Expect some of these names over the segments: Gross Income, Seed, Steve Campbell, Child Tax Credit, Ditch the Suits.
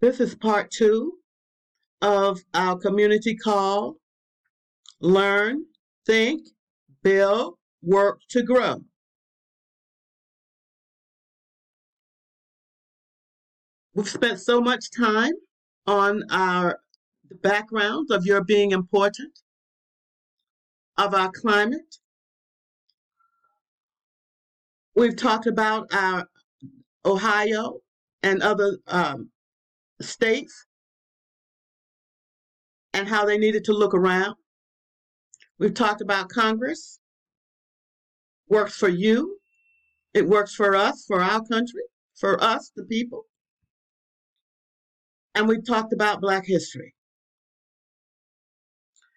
This is part 2 of our community call, Learn, Think, Build, Work to Grow. We've spent so much time on the background of your being important, of our climate. We've talked about our Ohio and other states and how they needed to look around. We've talked about Congress. Works for you. It works for us, for our country, for us, the people. And we've talked about Black history.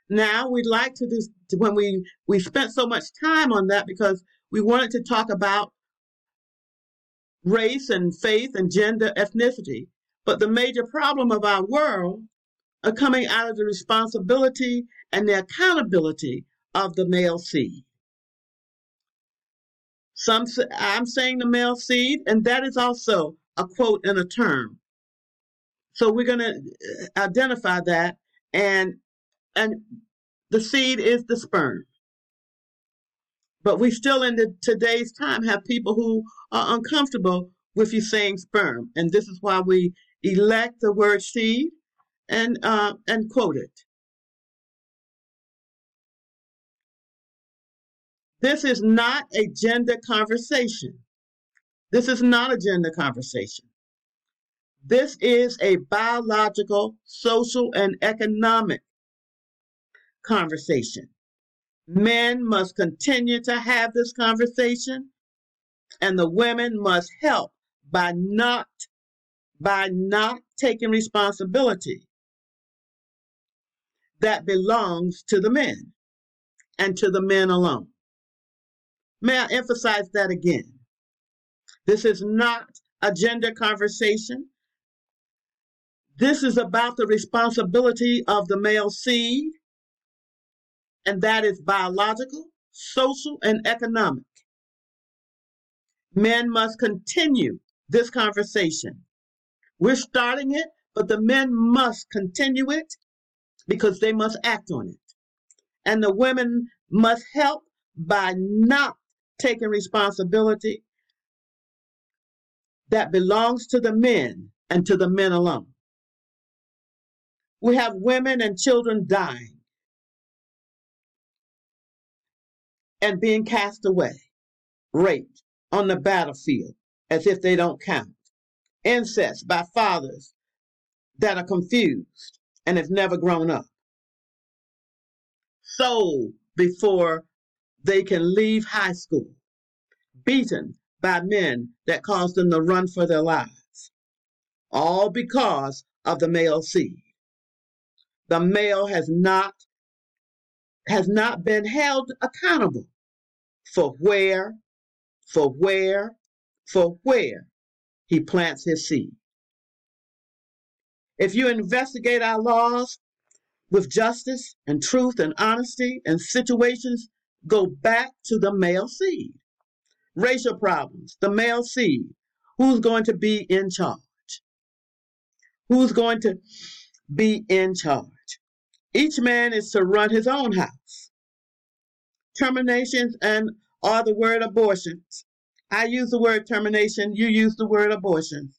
Now we'd like to do, when we spent so much time on that because we wanted to talk about race and faith and gender, ethnicity. But the major problem of our world are coming out of the responsibility and the accountability of the male seed. I'm saying the male seed, and that is also a quote and a term. So we're going to identify that, and the seed is the sperm. But we still in today's time have people who are uncomfortable with you saying sperm, and this is why we elect the word seed and quote it. This is not a gender conversation. This is not a gender conversation. This is a biological, social, and economic conversation. Men must continue to have this conversation, and the women must help by not taking responsibility that belongs to the men and to the men alone. May I emphasize that again? This is not a gender conversation. This is about the responsibility of the male seed, and that is biological, social, and economic. Men must continue this conversation. We're starting it, but the men must continue it because they must act on it. And the women must help by not taking responsibility that belongs to the men and to the men alone. We have women and children dying and being cast away, raped on the battlefield as if they don't count, incest by fathers that are confused and have never grown up, sold before they can leave high school, beaten by men that caused them to run for their lives, all because of the male seed. The male has not been held accountable for where he plants his seed. If you investigate our laws with justice and truth and honesty and situations, go back to the male seed. Racial problems, the male seed. Who's going to be in charge? Who's going to be in charge? Each man is to run his own house. Terminations and all the word abortions. I use the word termination. You use the word abortion.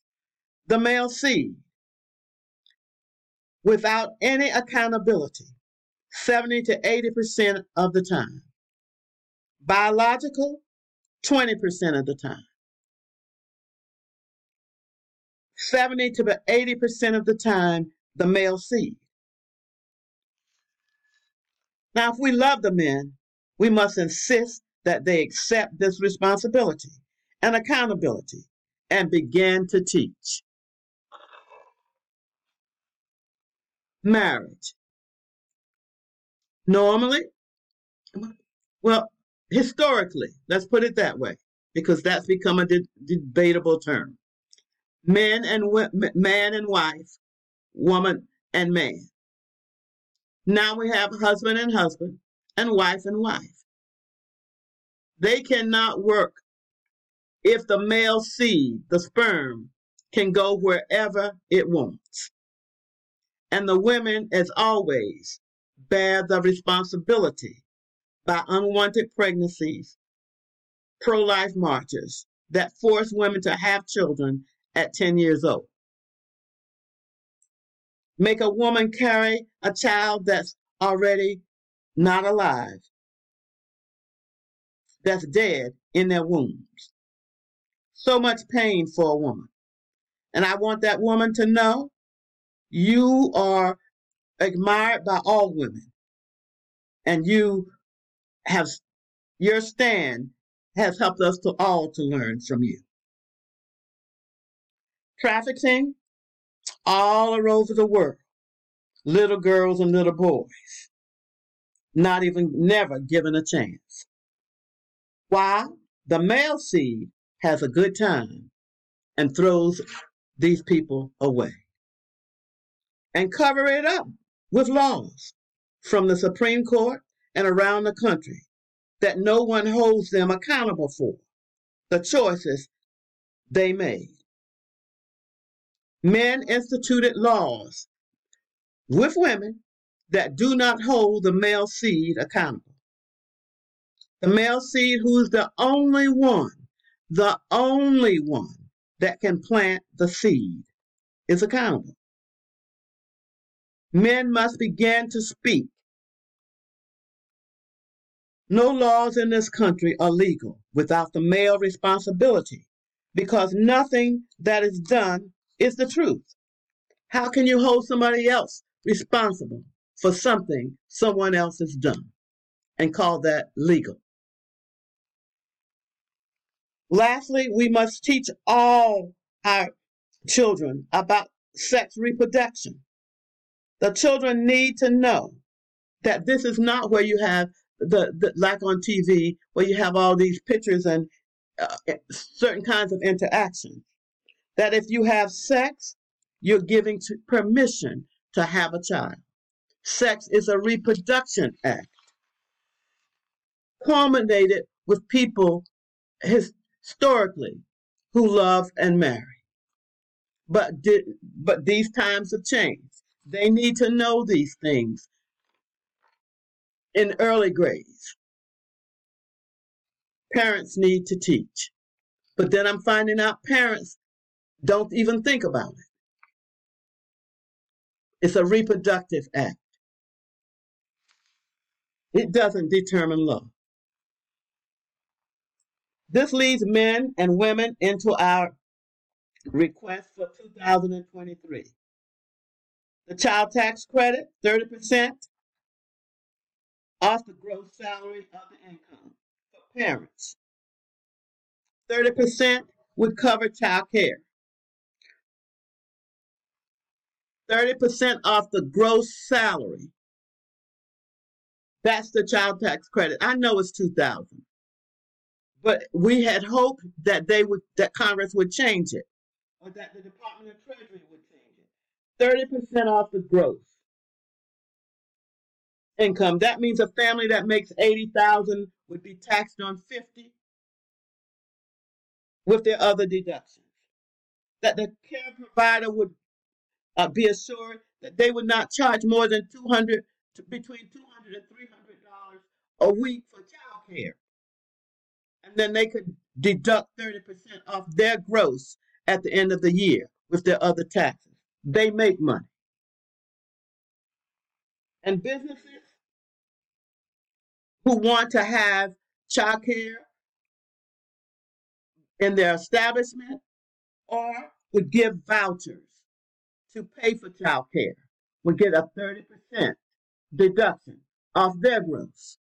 The male seed. Without any accountability. 70 to 80% of the time. Biological, 20% of the time. 70 to 80% of the time, the male seed. Now, if we love the men, we must insist that they accept this responsibility and accountability and begin to teach. Marriage. Normally, well, historically, let's put it that way, because that's become a debatable term. Man and wife, woman and man. Now we have husband and wife. They cannot work if the male seed, the sperm, can go wherever it wants. And the women, as always, bear the responsibility by unwanted pregnancies, pro-life marches that force women to have children at 10 years old. Make a woman carry a child that's already not alive, that's dead in their wombs. So much pain for a woman. And I want that woman to know you are admired by all women, and your stand has helped us to all to learn from you. Trafficking all over the world, little girls and little boys, never given a chance. While the male seed has a good time and throws these people away. And cover it up with laws from the Supreme Court and around the country that no one holds them accountable for the choices they made. Men instituted laws with women that do not hold the male seed accountable. The male seed, who's the only one that can plant the seed, is accountable. Men must begin to speak. No laws in this country are legal without the male responsibility, because nothing that is done is the truth. How can you hold somebody else responsible for something someone else has done and call that legal? Lastly, we must teach all our children about sex reproduction. The children need to know that this is not where you have, like on TV, where you have all these pictures and certain kinds of interaction. That if you have sex, you're giving permission to have a child. Sex is a reproduction act, culminated with people historically who love and marry. But these times have changed. They need to know these things in early grades. Parents need to teach. But then I'm finding out parents don't even think about it. It's a reproductive act. It doesn't determine love. This leads men and women into our request for 2023. The Child Tax Credit, 30% off the gross salary of the income for parents. 30% would cover child care. 30% off the gross salary. That's the Child Tax Credit. I know it's $2,000, but we had hoped that that Congress would change it, or that the Department of Treasury would change it. 30% off the gross income. That means a family that makes $80,000 would be taxed on $50,000 with their other deductions. That the care provider would be assured that they would not charge more than between $200 and $300 a week for child care. And then they could deduct 30% off their gross at the end of the year with their other taxes. They make money. And businesses who want to have childcare in their establishment would give vouchers to pay for childcare would get a 30% deduction off their gross.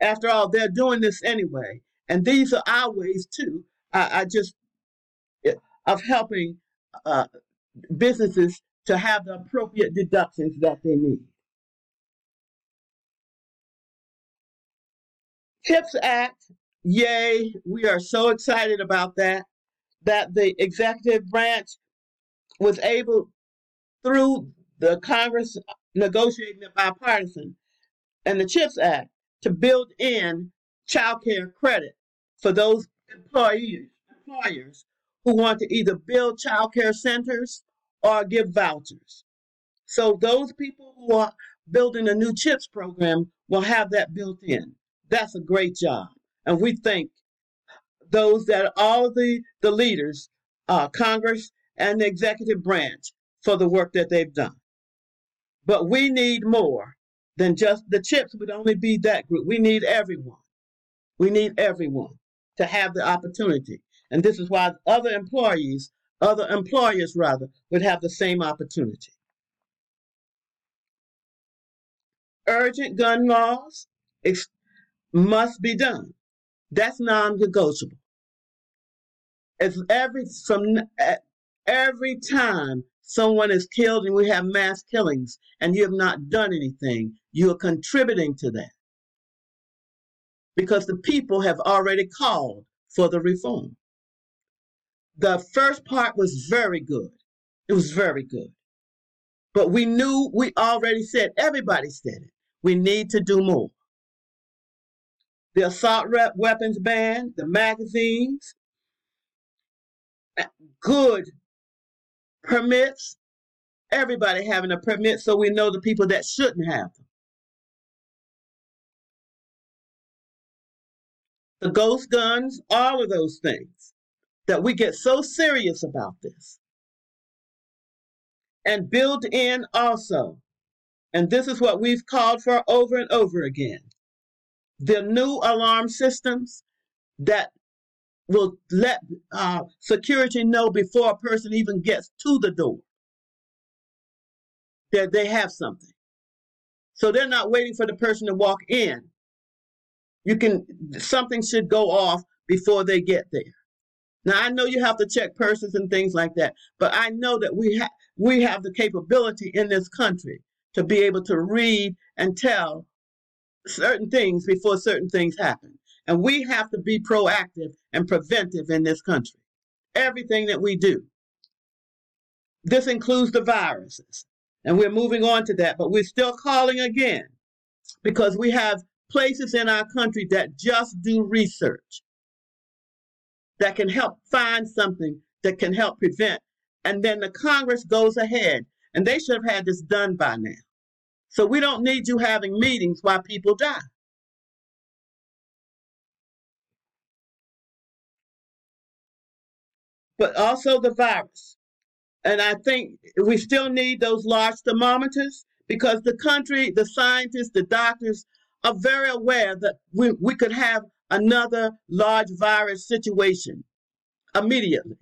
After all, they're doing this anyway. And these are our ways, too, of helping businesses to have the appropriate deductions that they need. CHIPS Act, yay, we are so excited about that the executive branch was able, through the Congress negotiating it bipartisan and the CHIPS Act, to build in child care credit for those employers who want to either build child care centers or give vouchers. So those people who are building a new CHIPS program will have that built in. That's a great job. And we thank those that all of the leaders, Congress and the executive branch, for the work that they've done. But we need more than just the CHIPS would only be that group. We need everyone. We need everyone to have the opportunity. And this is why other employers would have the same opportunity. Urgent gun laws must be done. That's non-negotiable. It's every time someone is killed and we have mass killings and you have not done anything, you are contributing to that. Because the people have already called for the reform. The first part was very good. It was very good. But everybody said it, we need to do more. The assault weapons ban, the magazines, good permits, everybody having a permit so we know the people that shouldn't have them. The ghost guns, all of those things that we get so serious about this. And build in also, and this is what we've called for over and over again, the new alarm systems that will let security know before a person even gets to the door that they have something. So they're not waiting for the person to walk in. Something should go off before they get there. Now, I know you have to check persons and things like that, but I know that we have the capability in this country to be able to read and tell certain things before certain things happen. And we have to be proactive and preventive in this country. Everything that we do. This includes the viruses. And we're moving on to that, but we're still calling again because we have places in our country that just do research that can help find something that can help prevent. And then the Congress goes ahead, and they should have had this done by now. So we don't need you having meetings while people die. But also the virus. And I think we still need those large thermometers because the country, the scientists, the doctors are very aware that we could have another large virus situation immediately.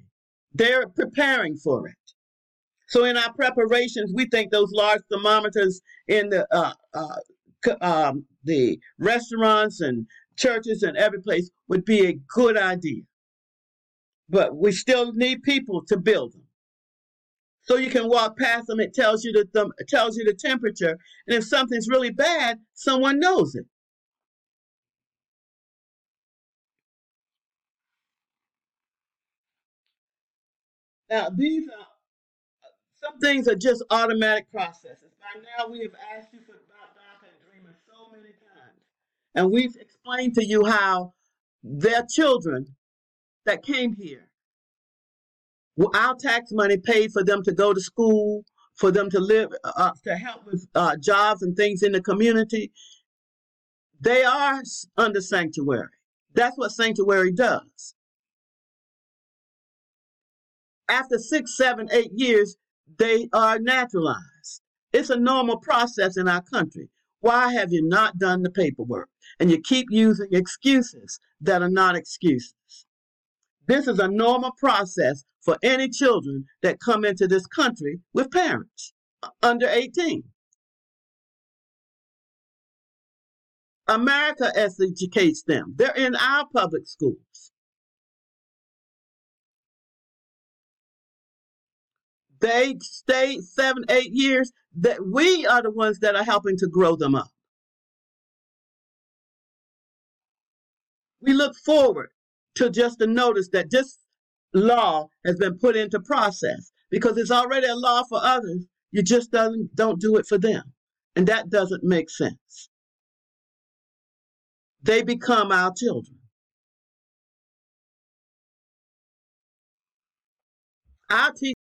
They're preparing for it. So in our preparations, we think those large thermometers in the restaurants and churches and every place would be a good idea. But we still need people to build them. So you can walk past them, it tells you the temperature, and if something's really bad, someone knows it. Now, these are some things are just automatic processes. By now, we have asked you about DACA and DREAMers so many times. And we've explained to you how their children that came here, our tax money paid for them to go to school, for them to live, to help with jobs and things in the community. They are under sanctuary. That's what sanctuary does. After 6, 7, 8 years, they are naturalized. It's a normal process in our country. Why have you not done the paperwork? And you keep using excuses that are not excuses. This is a normal process for any children that come into this country with parents under 18. America educates them. They're in our public schools. They stay 7, 8 years, that we are the ones that are helping to grow them up. We look forward to just the notice that this law has been put into process because it's already a law for others. You just don't do it for them. And that doesn't make sense. They become our children. I teach